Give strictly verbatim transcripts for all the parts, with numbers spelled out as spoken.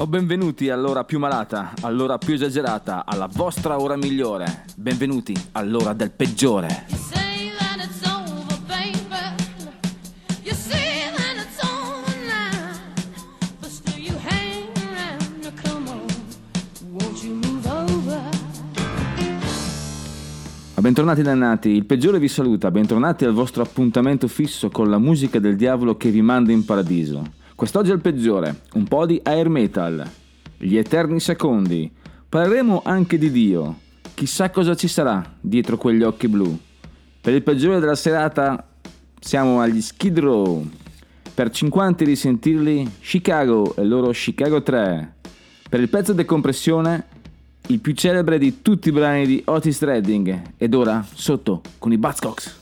O benvenuti all'ora più malata, all'ora più esagerata, alla vostra ora migliore. Benvenuti all'ora del peggiore. Bentornati dannati, il peggiore vi saluta, bentornati al vostro appuntamento fisso con la musica del diavolo che vi manda in paradiso. Quest'oggi è il peggiore, un po' di air metal, gli Eterni Secondi. Parleremo anche di Dio, chissà cosa ci sarà dietro quegli occhi blu. Per il peggiore della serata siamo agli Skid Row, per cinquanta risentirli Chicago e il loro Chicago tre. Per il pezzo decompressione il più celebre di tutti i brani di Otis Redding, ed ora sotto con i Buzzcocks.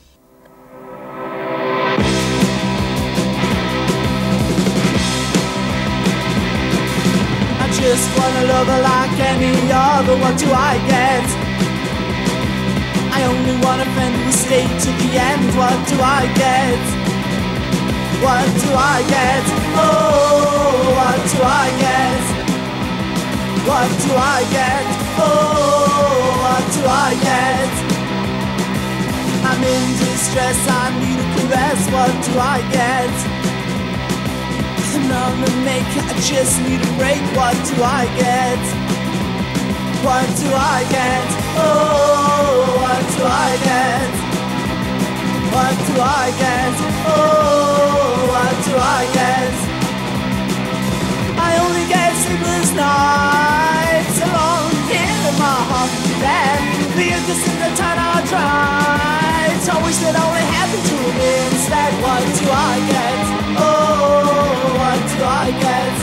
I just wanna love her like any other, what do I get? I only want a friend who stayed to the end, what do I get? What do I get? Oh, what do I get? What do I get? Oh, what do I get? I'm in distress, I need a caress. What do I get? I'm on the make, I just need a break. What do I get? What do I get? Oh, what do I get? What do I get? Oh, what do I get? I only get sleepless nights. Just in the town I tried, I wish that only happened to me instead. What do I get? Oh, what do I get?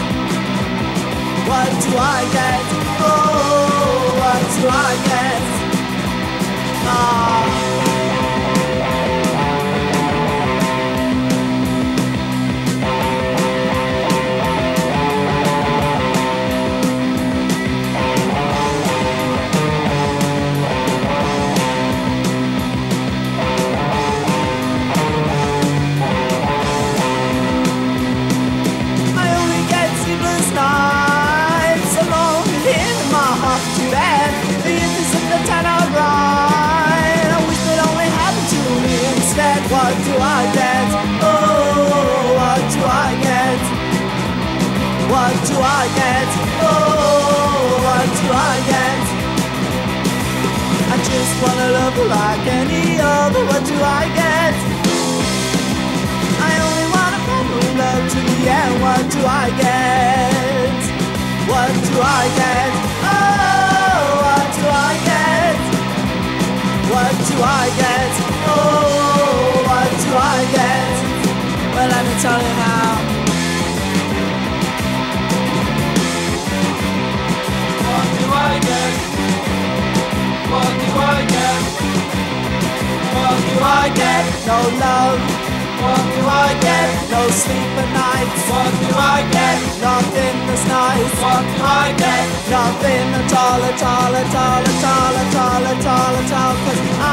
What do I get? Oh, what do I get? Ah. Wanna love like any other, what do I get? I only wanna find love to the end, what do I get? What do I get? Oh, what do I get? What do I get? Oh, what do I get? Well, let me tell you now. What do I get? What do I get? What do I get? No love. What do I get? No sleep at night. What do I get? Nothing that's nice. What do I get? Nothing at all, at all, at all, at all, at all, at all, at all, 'cause I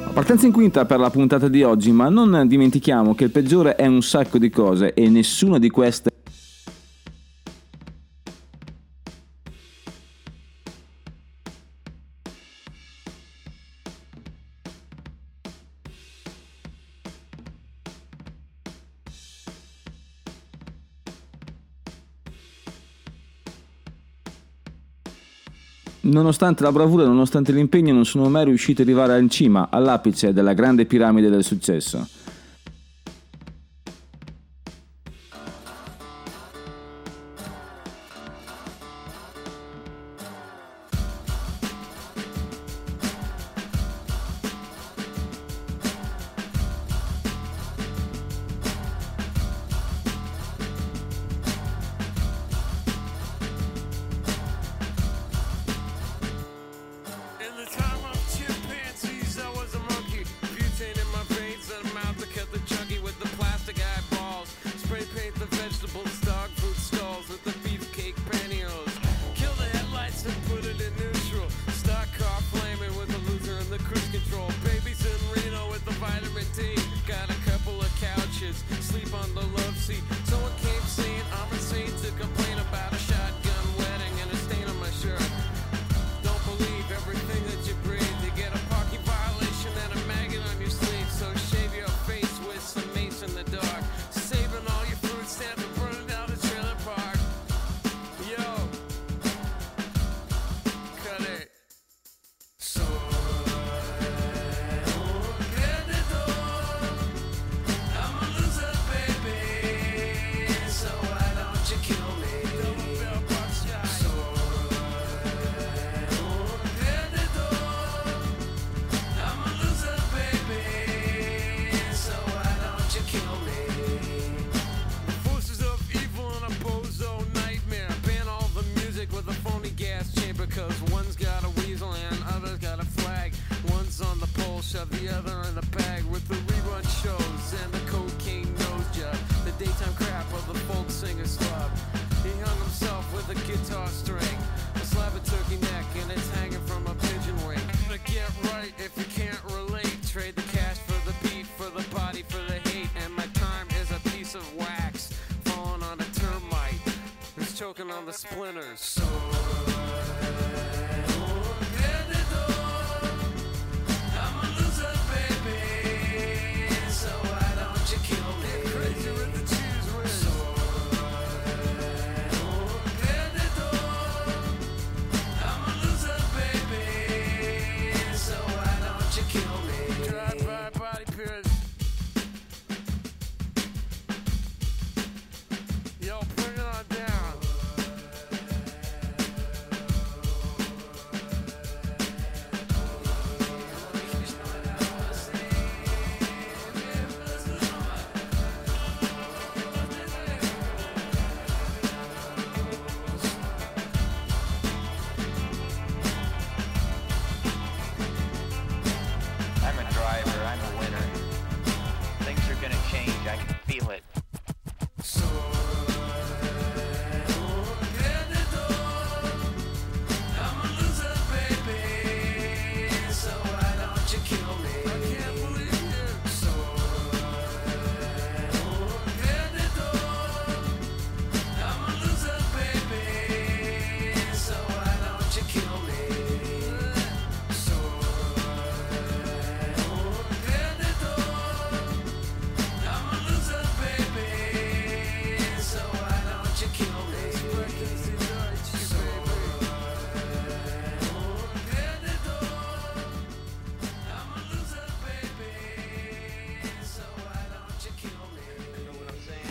don't get you. Partenza in quinta per la puntata di oggi, ma non dimentichiamo che il peggiore è un sacco di cose e nessuna di queste nonostante la bravura, nonostante l'impegno, non sono mai riusciti ad arrivare in cima, all'apice della grande piramide del successo. In the time of chimpanzees, I was a monkey. Butane in my veins and mouth. 'cause one's got a weasel and other's got a flag. One's on the pole, shove the other in the bag. With the rerun shows and the cocaine nose job, the daytime crap of the folk singer's club. He hung himself with a guitar string, a slab of turkey neck, and it's hanging from a pigeon wing. But get right if you can't relate. Trade the cash for the beat, for the body, for the hate. And my time is a piece of wax falling on a termite who's choking on the splinters. So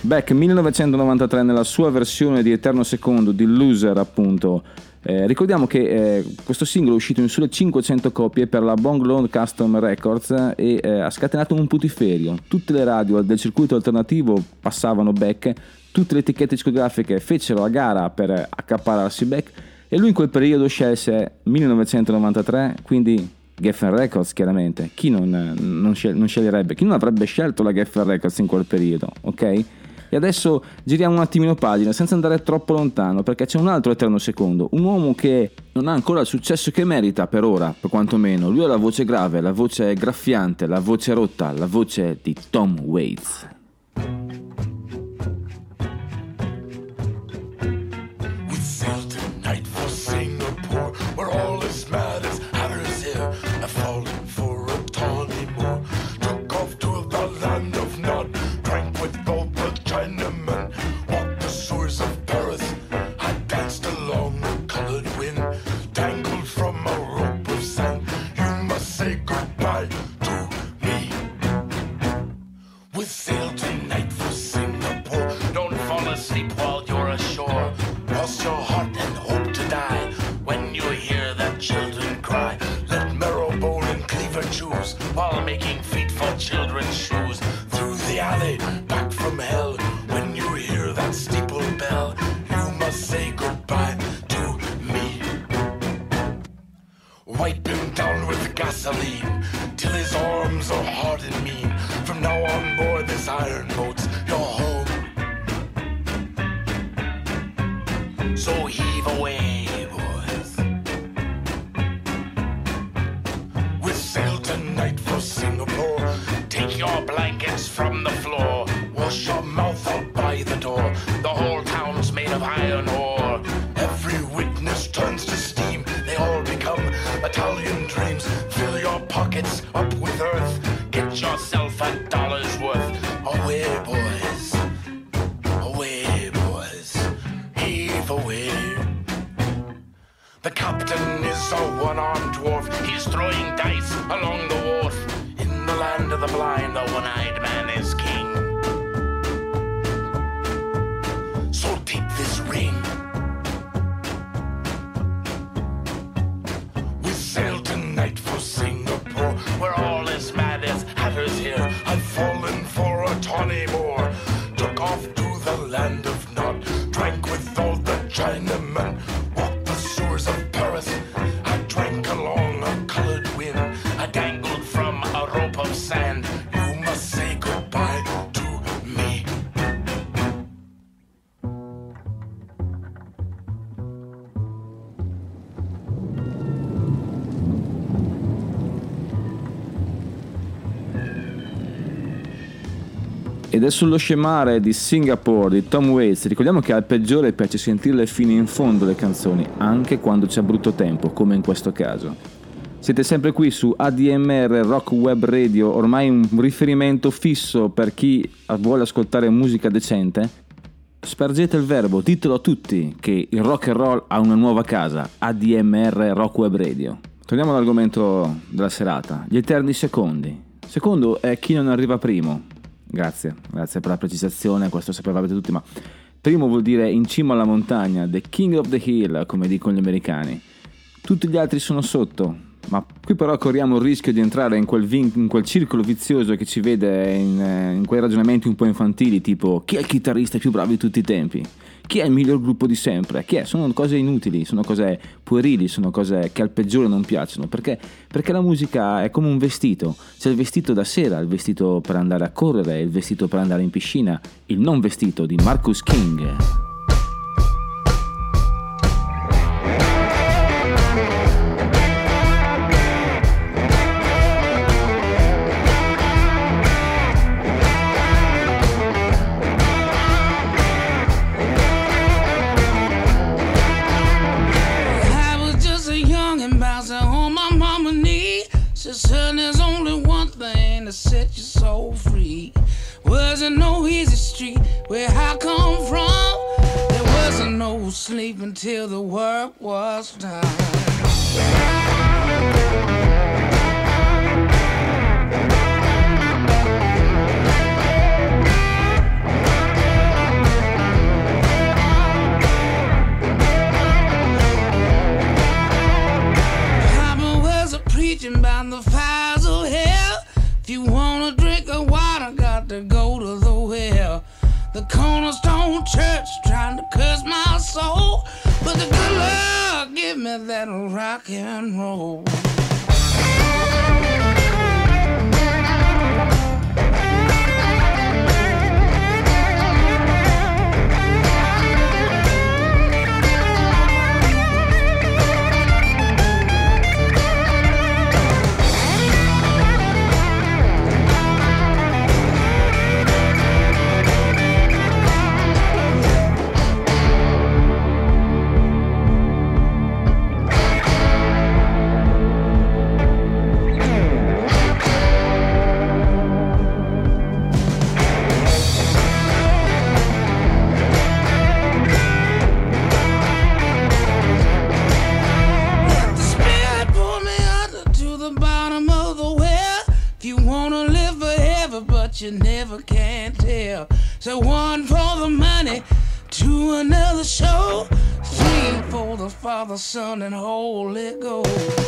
Back millenovecentonovantatré nella sua versione di Eterno Secondo di Loser, appunto. Eh, ricordiamo che eh, questo singolo è uscito in sole cinquecento copie per la Bong Lone Custom Records e eh, ha scatenato un putiferio. Tutte le radio del circuito alternativo passavano Back, tutte le etichette discografiche fecero la gara per accaparrarsi Back e lui in quel periodo scelse millenovecentonovantatré, quindi Geffen Records, chiaramente. Chi non, non, scel- non sceglierebbe? Chi non avrebbe scelto la Geffen Records in quel periodo, ok? E adesso giriamo un attimino pagina senza andare troppo lontano, perché c'è un altro Eterno Secondo, un uomo che non ha ancora il successo che merita per ora, per quantomeno. Lui ha la voce grave, la voce graffiante, la voce rotta, la voce di Tom Waits. It's Saturday night for Singapore, where all is mad as hatters here. I fall for a tawny more, took off to the land of none, drank with gold. Chinaman walked the shores of Paris. I danced along the colored wind, tangled from a rope of sand. You must say goodbye to me. We sail tonight for Singapore. Don't fall asleep while you're ashore. Lost your heart and hope to die when you hear the children cry. Let marrow bone and cleaver choose while making feet for children's shoes. Through the alley, back from hell. Steeple bell, you must say goodbye to me. Wipe him down with gasoline till his arms are hard and mean. From now on board this iron boat's your home. So heave away, boys. We'll sail tonight for Singapore. Take your blankets from the floor. Wash your mouth out by the door. The whole town's made of iron ore. Every witness turns to steam. They all become Italian dreams. Fill your pockets up with earth. Get yourself a dollar's worth. Away, boys. Away, boys. Heave away. The captain is a one-armed dwarf. He's throwing dice along the wharf. In the land of the blind, the one-eyed man is king. So take this ring. We sail tonight for Singapore, where all is mad as hatters here. I've fallen for a tawny moor, took off to the land of Nod, drank with all the Chinamen, walked the sewers of Paris. Ed è sullo scemare di Singapore di Tom Waits. Ricordiamo che al peggiore piace sentirle fino in fondo le canzoni, anche quando c'è brutto tempo, come in questo caso. Siete sempre qui su A D M R Rock Web Radio, ormai un riferimento fisso per chi vuole ascoltare musica decente. Spargete il verbo, ditelo a tutti che il rock and roll ha una nuova casa, A D M R Rock Web Radio. Torniamo all'argomento della serata, gli Eterni Secondi. Secondo è chi non arriva primo. Grazie, grazie per la precisazione, questo sapevate tutti, ma primo vuol dire in cima alla montagna, the king of the hill, come dicono gli americani. Tutti gli altri sono sotto, ma qui però corriamo il rischio di entrare in quel, vin- in quel circolo vizioso che ci vede in, in quei ragionamenti un po' infantili, tipo chi è il chitarrista più bravo di tutti i tempi? Chi è il miglior gruppo di sempre? Chi è? Sono cose inutili, sono cose puerili, sono cose che al peggiore non piacciono. Perché? Perché la musica è come un vestito. C'è il vestito da sera, il vestito per andare a correre, il vestito per andare in piscina, il non vestito di Marcus King. Set your soul free. Wasn't no easy street where I come from. There wasn't no sleep until the work was done. Papa was a preaching by the fires of hell. If you wanna drink the water, got to go to the well. The cornerstone church trying to curse my soul, but the good Lord give me that rock and roll. You never can tell. So one for the money, two another show, three for the Father, Son, and Holy Ghost.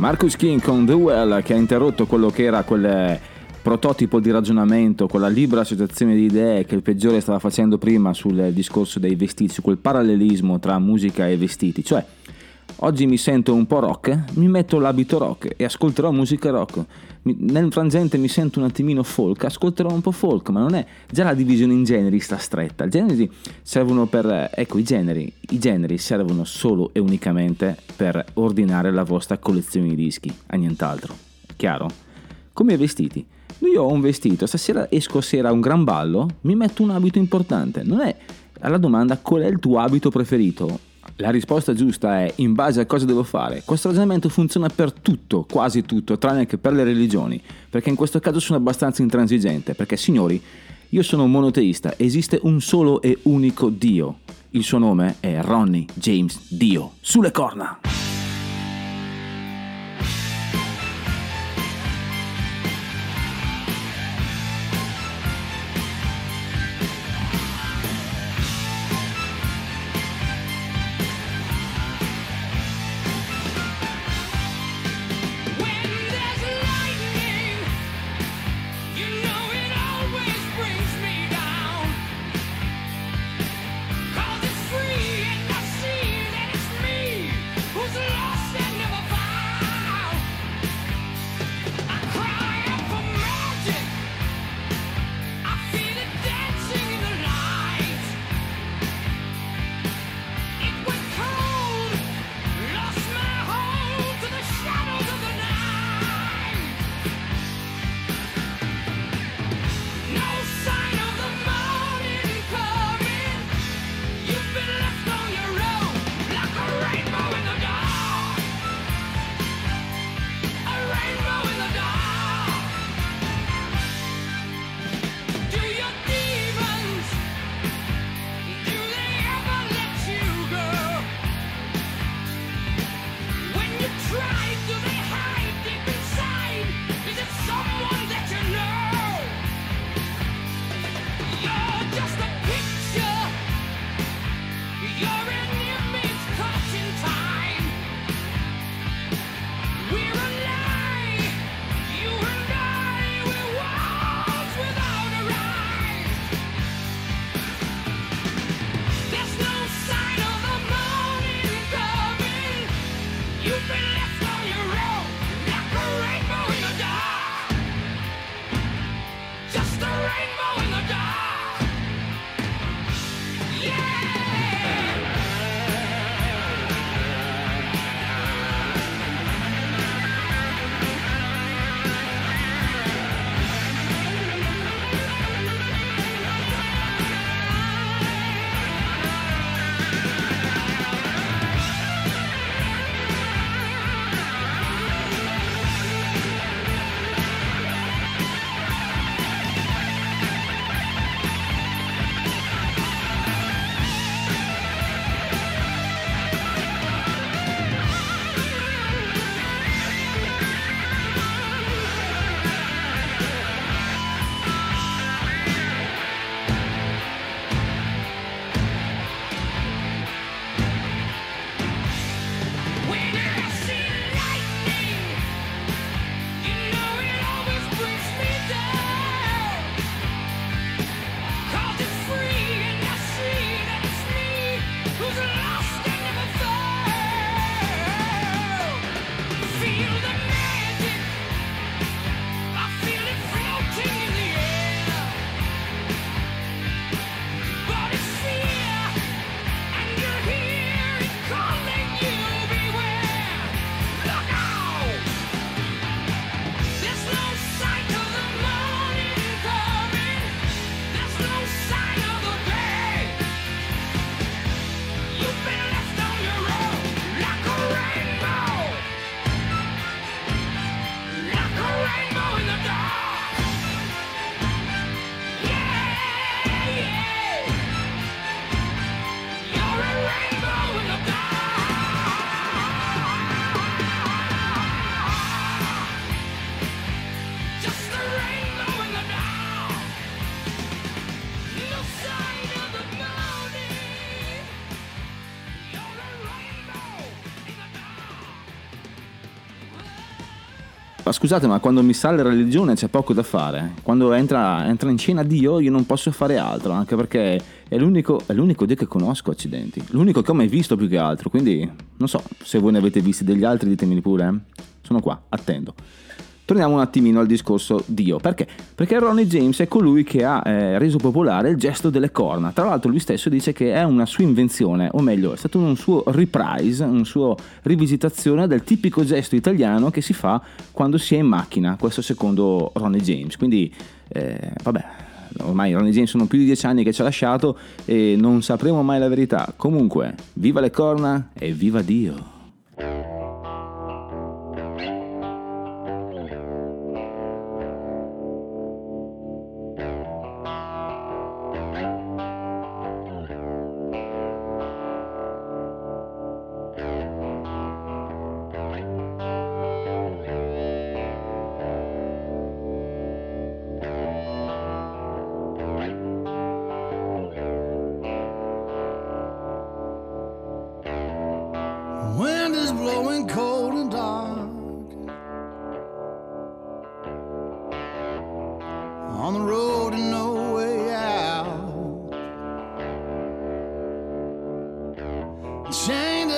Marcus King con The Well, che ha interrotto quello che era quel prototipo di ragionamento, quella libera associazione di idee che il peggiore stava facendo prima sul discorso dei vestiti, su quel parallelismo tra musica e vestiti. Cioè, oggi mi sento un po' rock, mi metto l'abito rock e ascolterò musica rock. Nel frangente mi sento un attimino folk, ascolterò un po' folk, ma non è già la divisione in generi sta stretta. I generi servono per, ecco, i generi, i generi servono solo e unicamente per ordinare la vostra collezione di dischi, a nient'altro. Chiaro? Come i vestiti. Io ho un vestito, stasera esco sera a un gran ballo, mi metto un abito importante. Non è alla domanda qual è il tuo abito preferito. La risposta giusta è in base a cosa devo fare. Questo ragionamento funziona per tutto, quasi tutto, tranne che per le religioni, perché in questo caso sono abbastanza intransigente, perché signori, io sono un monoteista, esiste un solo e unico Dio. Il suo nome è Ronnie James Dio. Sulle corna! Ma scusate, ma quando mi sale la religione c'è poco da fare. Quando entra, entra in scena Dio io non posso fare altro, anche perché è l'unico, è l'unico Dio che conosco, accidenti. L'unico che ho mai visto, più che altro. Quindi non so, se voi ne avete visti degli altri ditemeli pure, eh? Sono qua, attendo. Torniamo un attimino al discorso Dio. Perché? Perché Ronnie James è colui che ha eh, reso popolare il gesto delle corna. Tra l'altro lui stesso dice che è una sua invenzione, o meglio, è stato un suo reprise, un suo rivisitazione del tipico gesto italiano che si fa quando si è in macchina, questo secondo Ronnie James. Quindi, eh, vabbè, ormai Ronnie James sono più di dieci anni che ci ha lasciato e non sapremo mai la verità. Comunque, viva le corna e viva Dio! Can't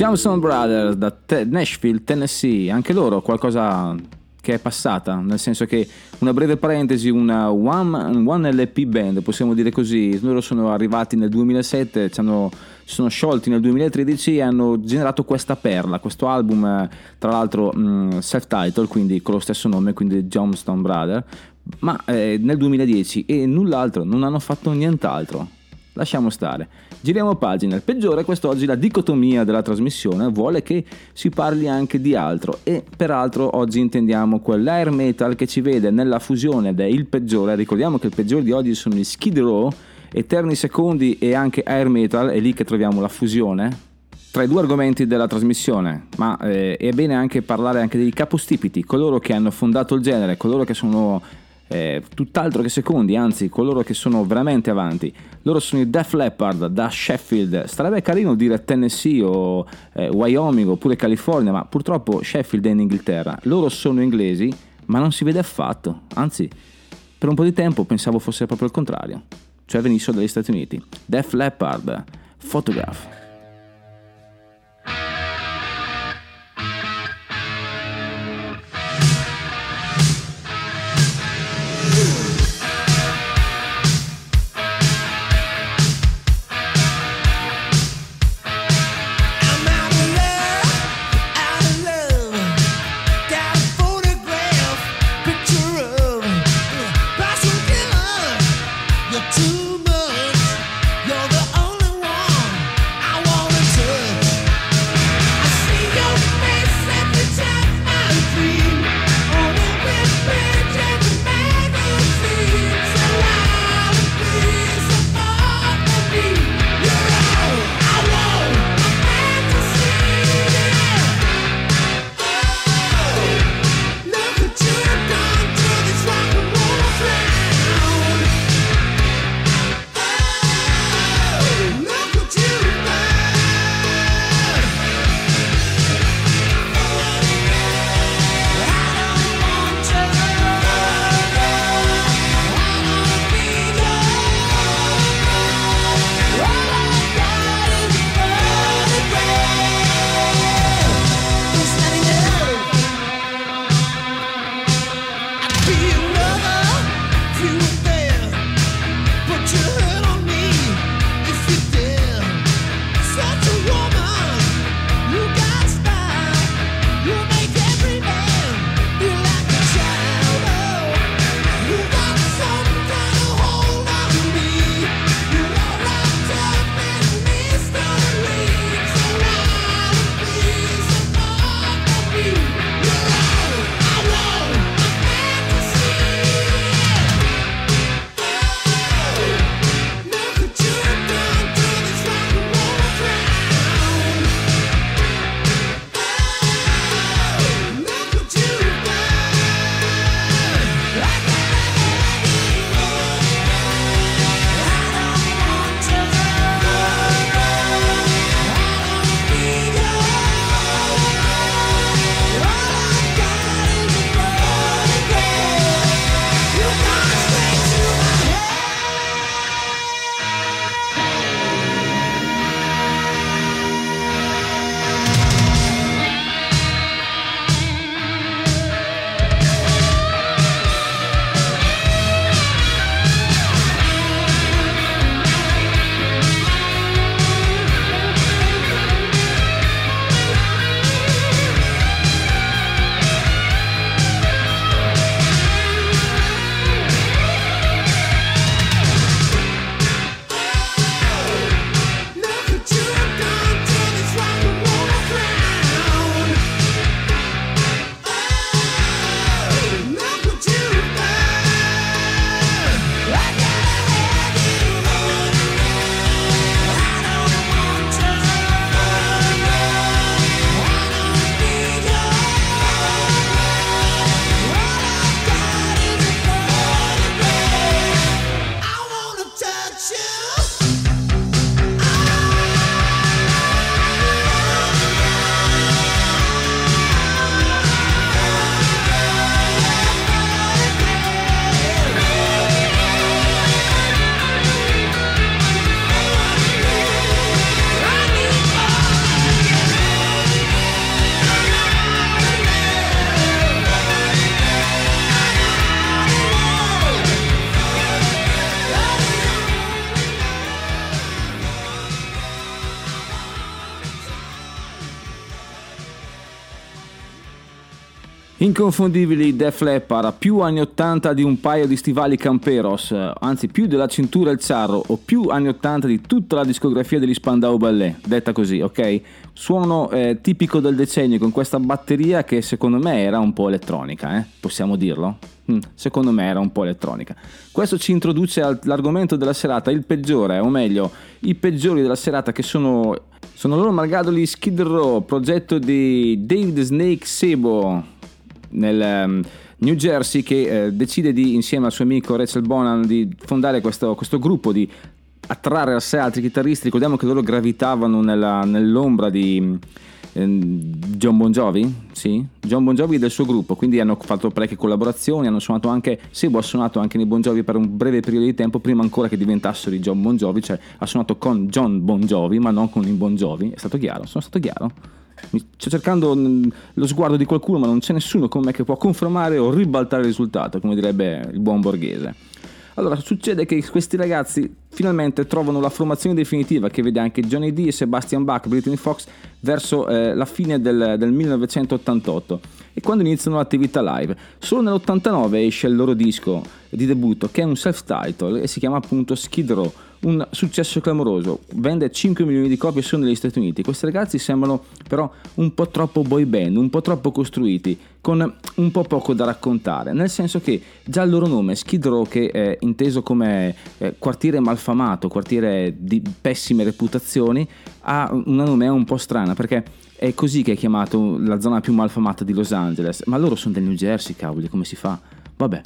Jamestown Brothers da te- Nashville, Tennessee, anche loro qualcosa che è passata, nel senso che una breve parentesi, una one, one L P band, possiamo dire così. Loro sono arrivati nel duemilasette, ci hanno, si sono sciolti nel duemilatredici e hanno generato questa perla, questo album tra l'altro self-titled, quindi con lo stesso nome, quindi Jamestown Brothers, ma eh, nel duemiladieci, e null'altro, non hanno fatto nient'altro. Lasciamo stare, giriamo pagina. Il peggiore quest'oggi, la dicotomia della trasmissione vuole che si parli anche di altro, e peraltro oggi intendiamo quell'air metal che ci vede nella fusione ed è il peggiore. Ricordiamo che il peggiore di oggi sono gli Skid Row, Eterni Secondi e anche air metal, è lì che troviamo la fusione tra i due argomenti della trasmissione, ma eh, è bene anche parlare anche dei capostipiti, coloro che hanno fondato il genere, coloro che sono Eh, tutt'altro che secondi, anzi coloro che sono veramente avanti. Loro sono i Def Leppard da Sheffield. Sarebbe carino dire Tennessee o eh, Wyoming oppure California, ma purtroppo Sheffield è in Inghilterra. Loro sono inglesi, ma non si vede affatto, anzi per un po' di tempo pensavo fosse proprio il contrario, cioè venissero dagli Stati Uniti. Def Leppard, Photograph. Too much, you're the only one I Inconfondibili Def Leppard, ha più anni ottanta di un paio di stivali Camperos, anzi più della cintura il ciarro, o più anni ottanta di tutta la discografia degli Spandau Ballet, detta così, ok? Suono eh, tipico del decennio, con questa batteria che secondo me era un po' elettronica, eh? Possiamo dirlo? Mm, secondo me era un po' elettronica. Questo ci introduce all'argomento della serata, il peggiore, o meglio, i peggiori della serata, che sono... sono loro margadoli Skid Row, progetto di David Snake Sebo nel um, New Jersey, che eh, decide di, insieme al suo amico Rachel Bonan, di fondare questo, questo gruppo, di attrarre a sé altri chitarristi. Ricordiamo che loro gravitavano nella, nell'ombra di eh, Jon Bon Jovi, sì, Jon Bon Jovi del suo gruppo, quindi hanno fatto parecchie collaborazioni, hanno suonato anche, Sebo ha suonato anche nei Bon Jovi per un breve periodo di tempo, prima ancora che diventassero i Jon Bon Jovi, cioè ha suonato con Jon Bon Jovi ma non con i Bon Jovi, è stato chiaro? Sono stato chiaro? Sto cercando lo sguardo di qualcuno, ma non c'è nessuno con me che può confermare o ribaltare il risultato, come direbbe il buon borghese. Allora, succede che questi ragazzi finalmente trovano la formazione definitiva, che vede anche Johnny D e Sebastian Bach, Britney Fox, verso eh, la fine del, del millenovecentottantotto, e quando iniziano l'attività live. Solo nell'ottantanove esce il loro disco di debutto, che è un self-title e si chiama appunto Skid Row, un successo clamoroso, vende cinque milioni di copie solo negli Stati Uniti. Questi ragazzi sembrano però un po' troppo boy band, un po' troppo costruiti, con un po' poco da raccontare, nel senso che già il loro nome, Skid Row, che è inteso come eh, quartiere malfamato, quartiere di pessime reputazioni, ha una nomea un po' strana, perché è così che è chiamato la zona più malfamata di Los Angeles, ma loro sono del New Jersey, cavoli, come si fa? Vabbè.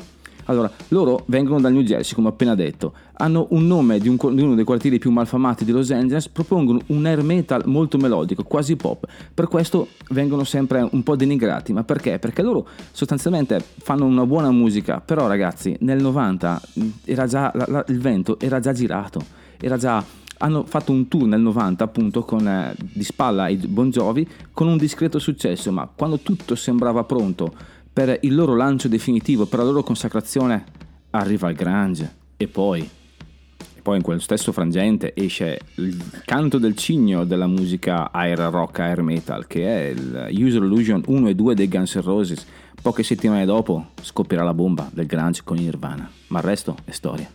Allora, loro vengono dal New Jersey, come appena detto, hanno un nome di, un, di uno dei quartieri più malfamati di Los Angeles, propongono un air metal molto melodico, quasi pop, per questo vengono sempre un po' denigrati. Ma perché? Perché loro sostanzialmente fanno una buona musica, però ragazzi, nel novanta era già, la, la, il vento era già girato, era già... hanno fatto un tour nel novanta appunto con eh, di spalla i Bon Jovi, con un discreto successo, ma quando tutto sembrava pronto per il loro lancio definitivo, per la loro consacrazione, arriva il grunge. E poi, e poi in quello stesso frangente esce il canto del cigno della musica air rock, air metal, che è il User Illusion uno e due dei Guns N' Roses. Poche settimane dopo scoppierà la bomba del grunge con Nirvana, ma il resto è storia.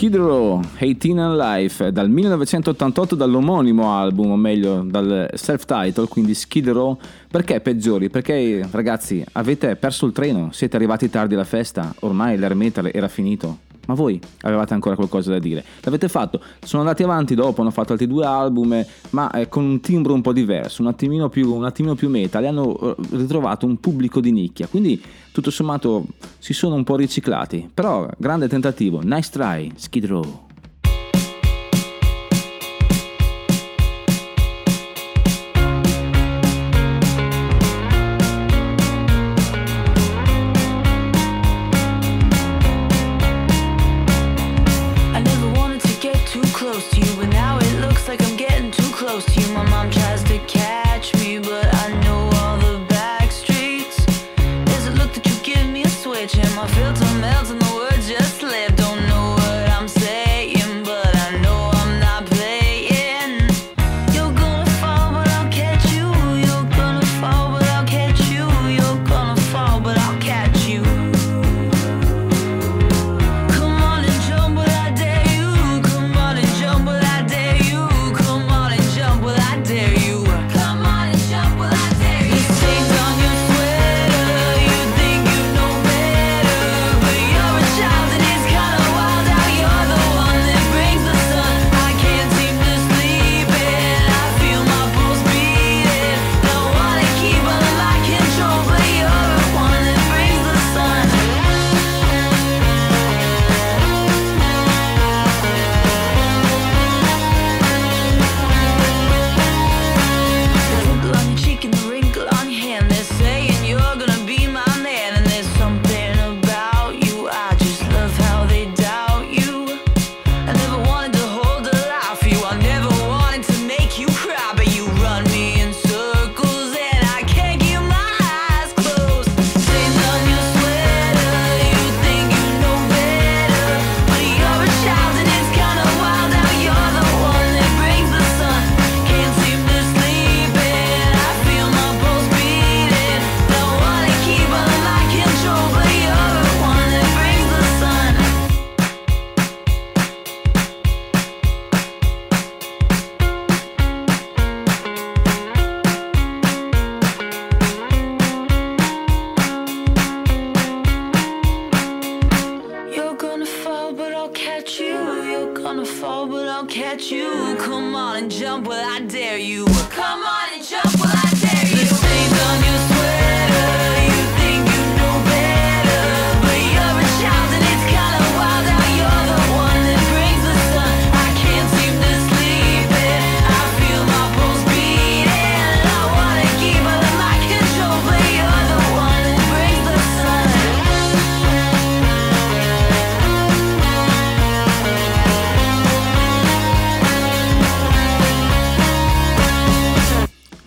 Skid Row, eighteen and Life, dal millenovecentottantotto, dall'omonimo album, o meglio dal self-title, quindi Skid Row. Perché peggiori? Perché ragazzi avete perso il treno, siete arrivati tardi alla festa, ormai l'hair metal era finito, ma voi avevate ancora qualcosa da dire. L'avete fatto, sono andati avanti dopo, hanno fatto altri due album, ma con un timbro un po' diverso, un attimino più, un attimino più metal, e hanno ritrovato un pubblico di nicchia, quindi tutto sommato si sono un po' riciclati, però grande tentativo, nice try, Skid Row.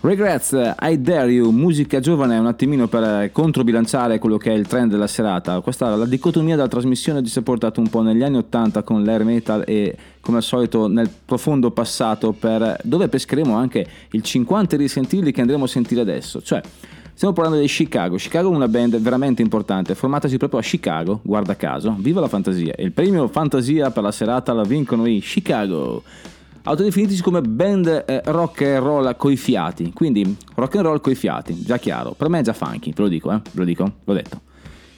Regrets, I Dare You, musica giovane un attimino per controbilanciare quello che è il trend della serata. Questa, la dicotomia della trasmissione ci ha portato un po' negli anni ottanta con l'air metal e come al solito nel profondo passato, per dove pescheremo anche il cinquanta risentirli che andremo a sentire adesso. Cioè stiamo parlando dei Chicago. Chicago è una band veramente importante, formatasi proprio a Chicago, guarda caso, viva la fantasia, e il premio fantasia per la serata la vincono i Chicago, autodefiniti come band eh, rock and roll coi fiati, quindi rock and roll coi fiati, già chiaro, per me è già funky, ve lo dico, eh? ve lo dico, l'ho detto.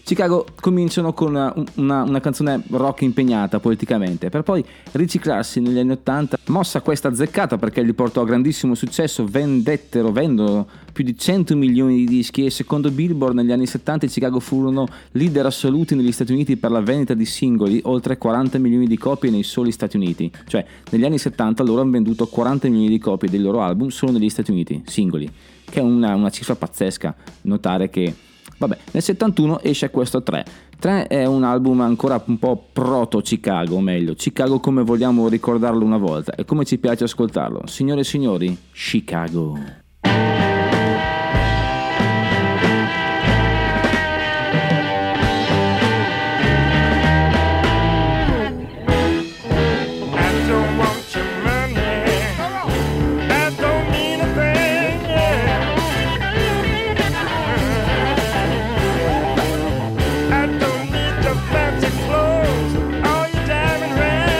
Chicago cominciano con una, una canzone rock impegnata politicamente, per poi riciclarsi negli anni ottanta, mossa questa azzeccata perché li portò a grandissimo successo, vendettero, vendono più di cento milioni di dischi e secondo Billboard negli anni settanta i Chicago furono leader assoluti negli Stati Uniti per la vendita di singoli, oltre quaranta milioni di copie nei soli Stati Uniti, cioè negli anni settanta loro hanno venduto quaranta milioni di copie dei loro album solo negli Stati Uniti, singoli, che è una, una cifra pazzesca, notare che vabbè, nel settantuno esce questo tre. tre è un album ancora un po' proto Chicago, o meglio, Chicago come vogliamo ricordarlo una volta e come ci piace ascoltarlo. Signore e signori, Chicago. I don't need your fancy clothes, all your diamond rings.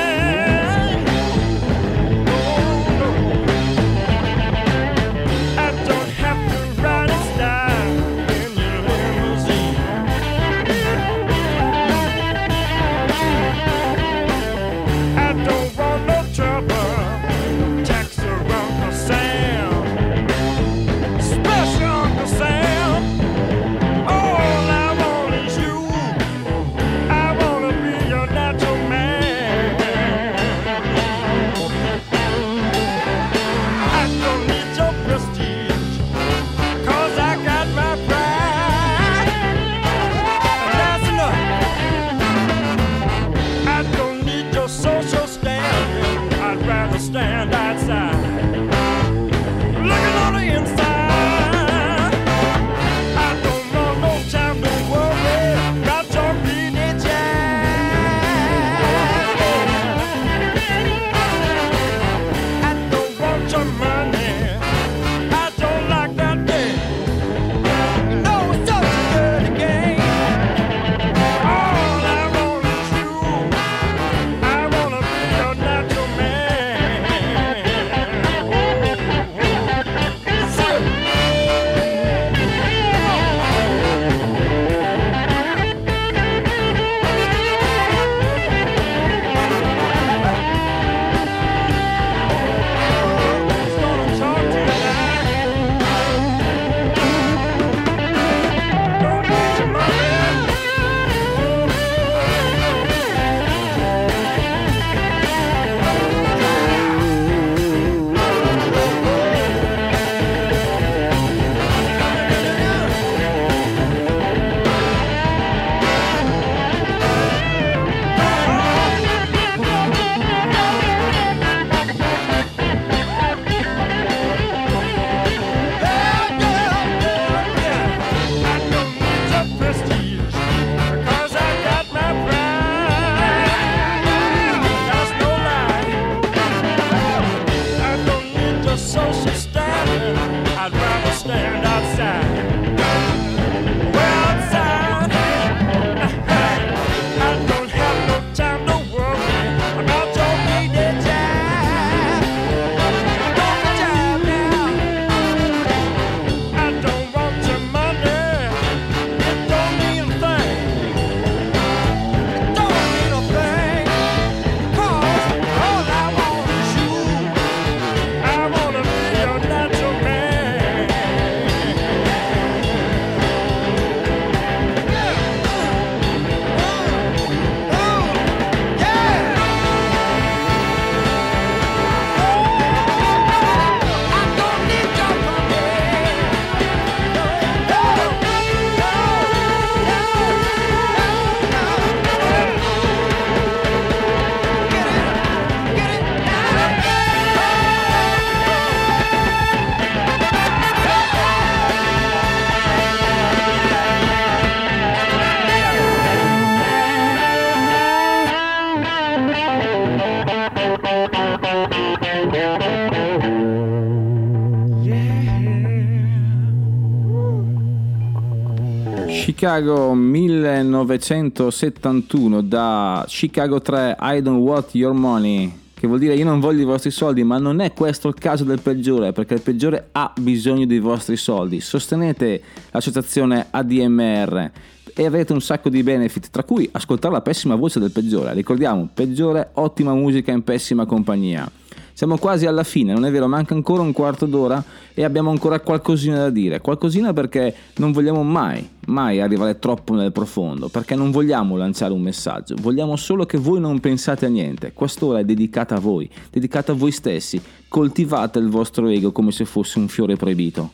Chicago millenovecentosettantuno, da Chicago tre, I Don't Want Your Money, che vuol dire io non voglio i vostri soldi, ma non è questo il caso del peggiore, perché il peggiore ha bisogno dei vostri soldi. Sostenete l'associazione A D M R e avrete un sacco di benefit, tra cui ascoltare la pessima voce del peggiore. Ricordiamo, peggiore, ottima musica in pessima compagnia. Siamo quasi alla fine, non è vero, manca ancora un quarto d'ora e abbiamo ancora qualcosina da dire. Qualcosina perché non vogliamo mai, mai arrivare troppo nel profondo, perché non vogliamo lanciare un messaggio, vogliamo solo che voi non pensate a niente. Quest'ora è dedicata a voi, dedicata a voi stessi. Coltivate il vostro ego come se fosse un fiore proibito,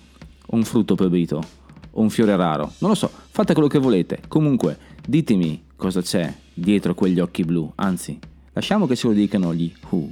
un frutto proibito, un fiore raro. Non lo so, fate quello che volete. Comunque, ditemi cosa c'è dietro quegli occhi blu, anzi, lasciamo che ce lo dicano gli Who.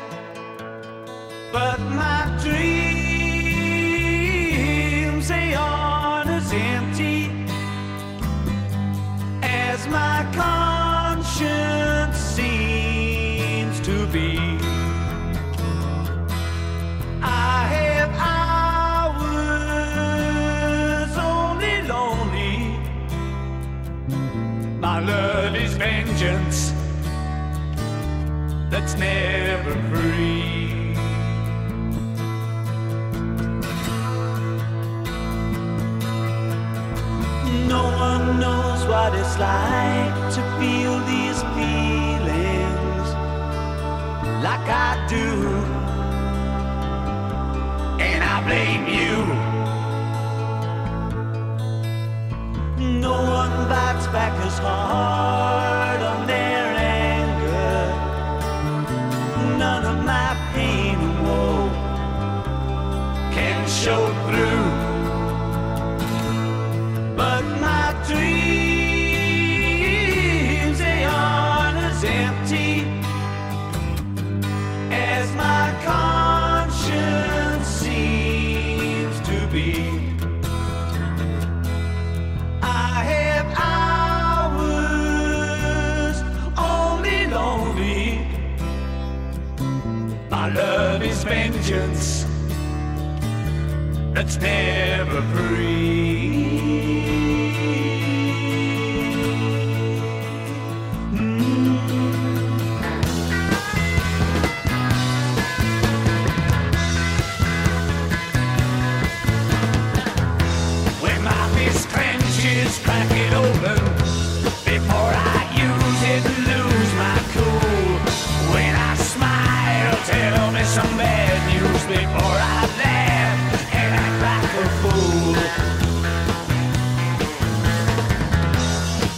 But my dreams, they aren't as empty as my conscience seems to be. I have hours only lonely. My love is vengeance that's never free. No one knows what it's like to feel these feelings like I do, and I blame you. No one bites back as hard on their anger. None of my pain and woe can show through. But my dreams, they aren't as empty as my conscience seems to be. I have hours only lonely. My love is vengeance that's never free. Crack it open before I use it and lose my cool. When I smile, tell me some bad news before I laugh and act like a fool.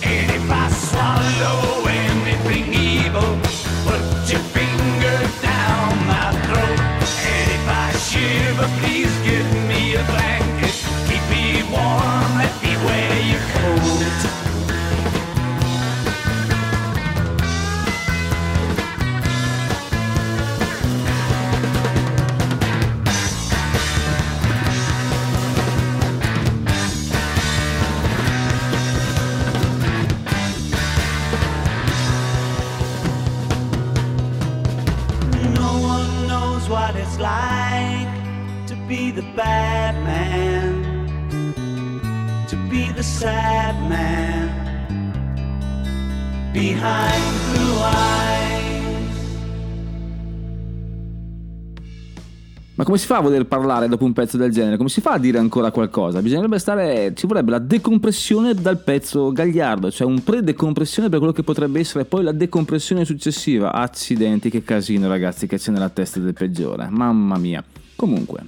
And if I swallow anything evil, put your finger down my throat. And if I shiver, please give me a blanket. Keep me warm, let me wear your coat. No one knows what it's like to be the bad man, to be the sad man behind blue eyes. Ma come si fa a voler parlare dopo un pezzo del genere? Come si fa a dire ancora qualcosa? Bisognerebbe stare, ci vorrebbe la decompressione dal pezzo gagliardo, cioè un pre-decompressione per quello che potrebbe essere poi la decompressione successiva. Accidenti, che casino ragazzi che c'è nella testa del peggiore, mamma mia. Comunque,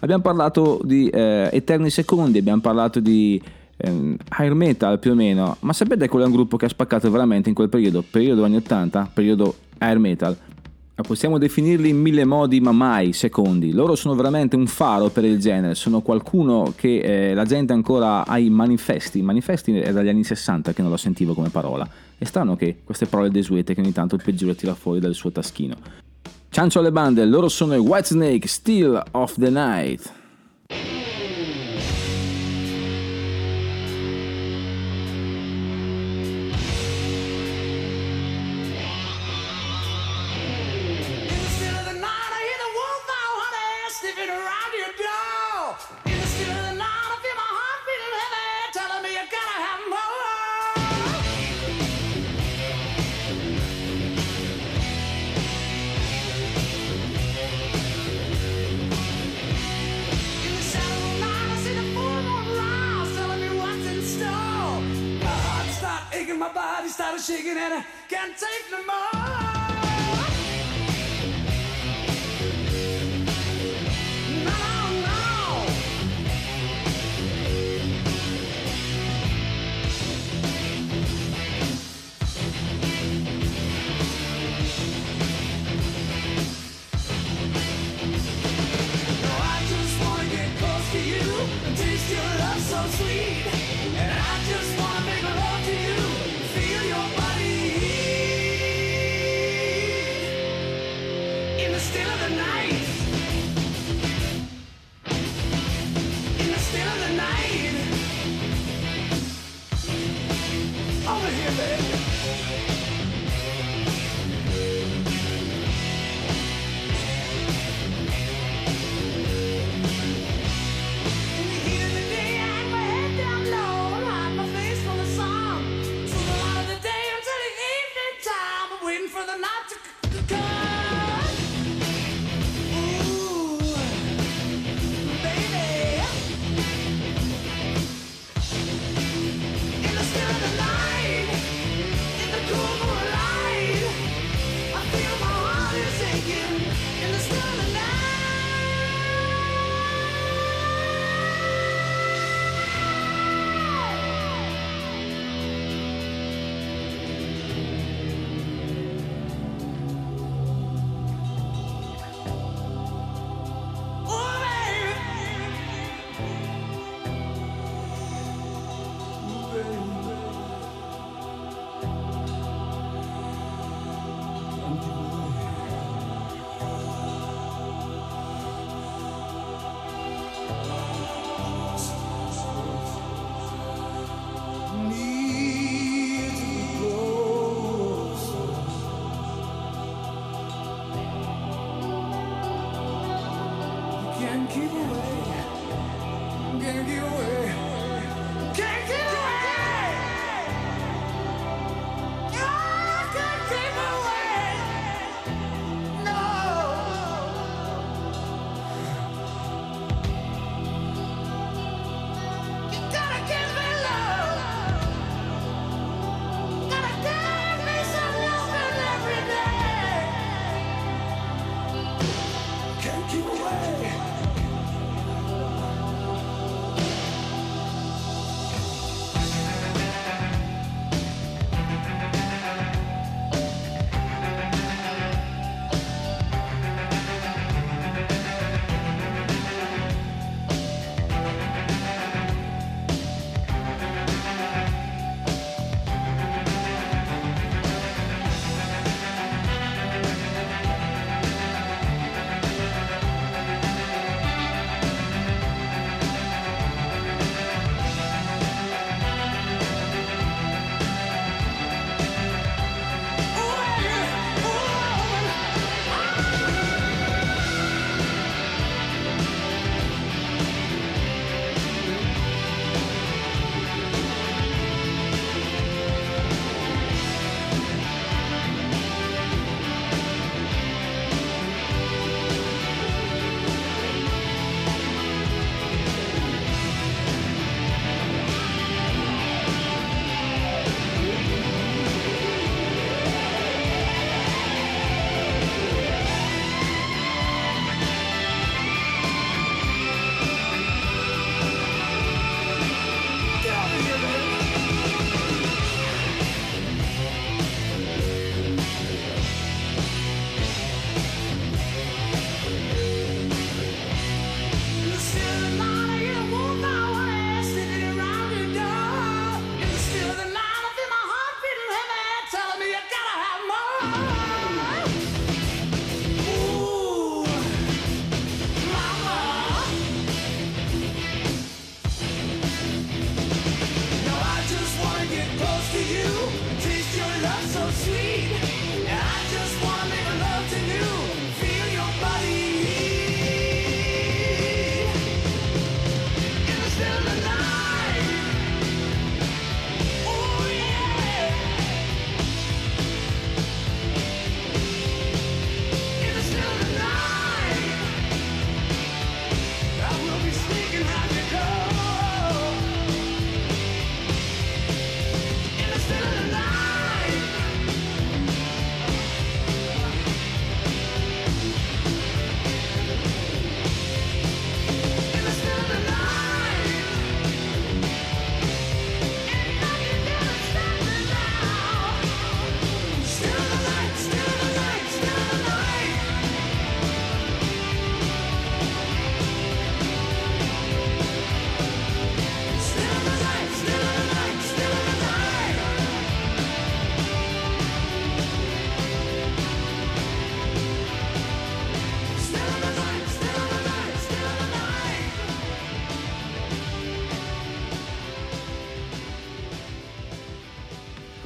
abbiamo parlato di eh, Eterni Secondi, abbiamo parlato di eh, hair metal più o meno, ma sapete qual è un gruppo che ha spaccato veramente in quel periodo? Periodo anni ottanta, periodo hair metal. Possiamo definirli in mille modi, ma mai secondi. Loro sono veramente un faro per il genere, sono qualcuno che eh, la gente ancora ai manifesti. Manifesti è dagli anni sessanta che non la sentivo come parola. È strano che queste parole desuete che ogni tanto il peggiore tira fuori dal suo taschino. Ciancio alle bande, loro sono i Whitesnake, Steel of the Night. Keep away.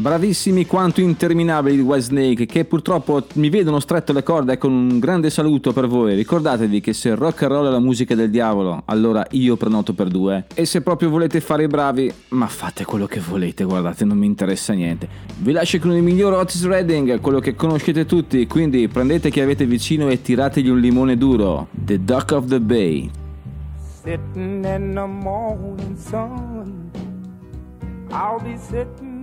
bravissimi quanto interminabili di Whitesnake, che purtroppo mi vedono stretto le corde, e con un grande saluto per voi. Ricordatevi che se rock and roll è la musica del diavolo, allora io prenoto per due, e se proprio volete fare i bravi, ma fate quello che volete, guardate, non mi interessa niente. Vi lascio con il miglior Otis Redding, quello che conoscete tutti, quindi prendete chi avete vicino e tirategli un limone duro. The Duck of the Bay. Sitting in the morning sun, I'll be sitting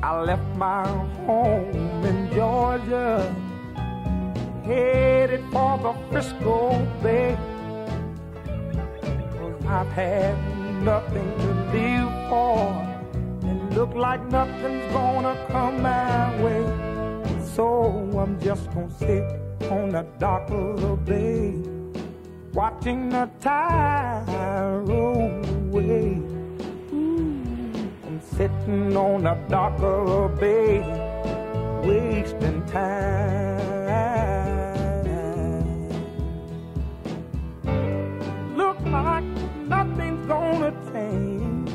I left my home in Georgia, headed for the Frisco Bay. 'Cause I've had nothing to live for, and look like nothing's gonna come my way. So I'm just gonna sit on the dock of the bay, watching the tide roll away. Sitting on the dock of a bay, wasting time. Look like nothing's gonna change,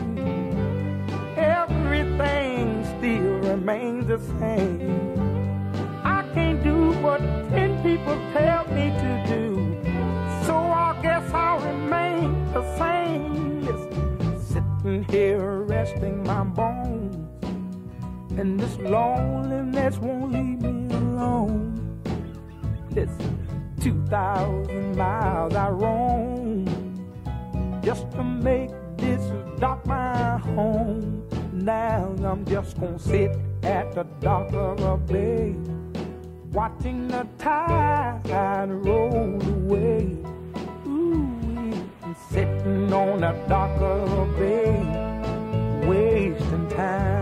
everything still remains the same. I can't do what ten people tell me to do, so I guess I'll remain the same. Listen, sitting here resting my bones, and this loneliness won't leave me alone. Listen, two thousand miles I roam just to make this dock my home. Now I'm just gonna sit at the dock of a bay, watching the tide roll away. Ooh, sitting on the dock of a bay, wasting time.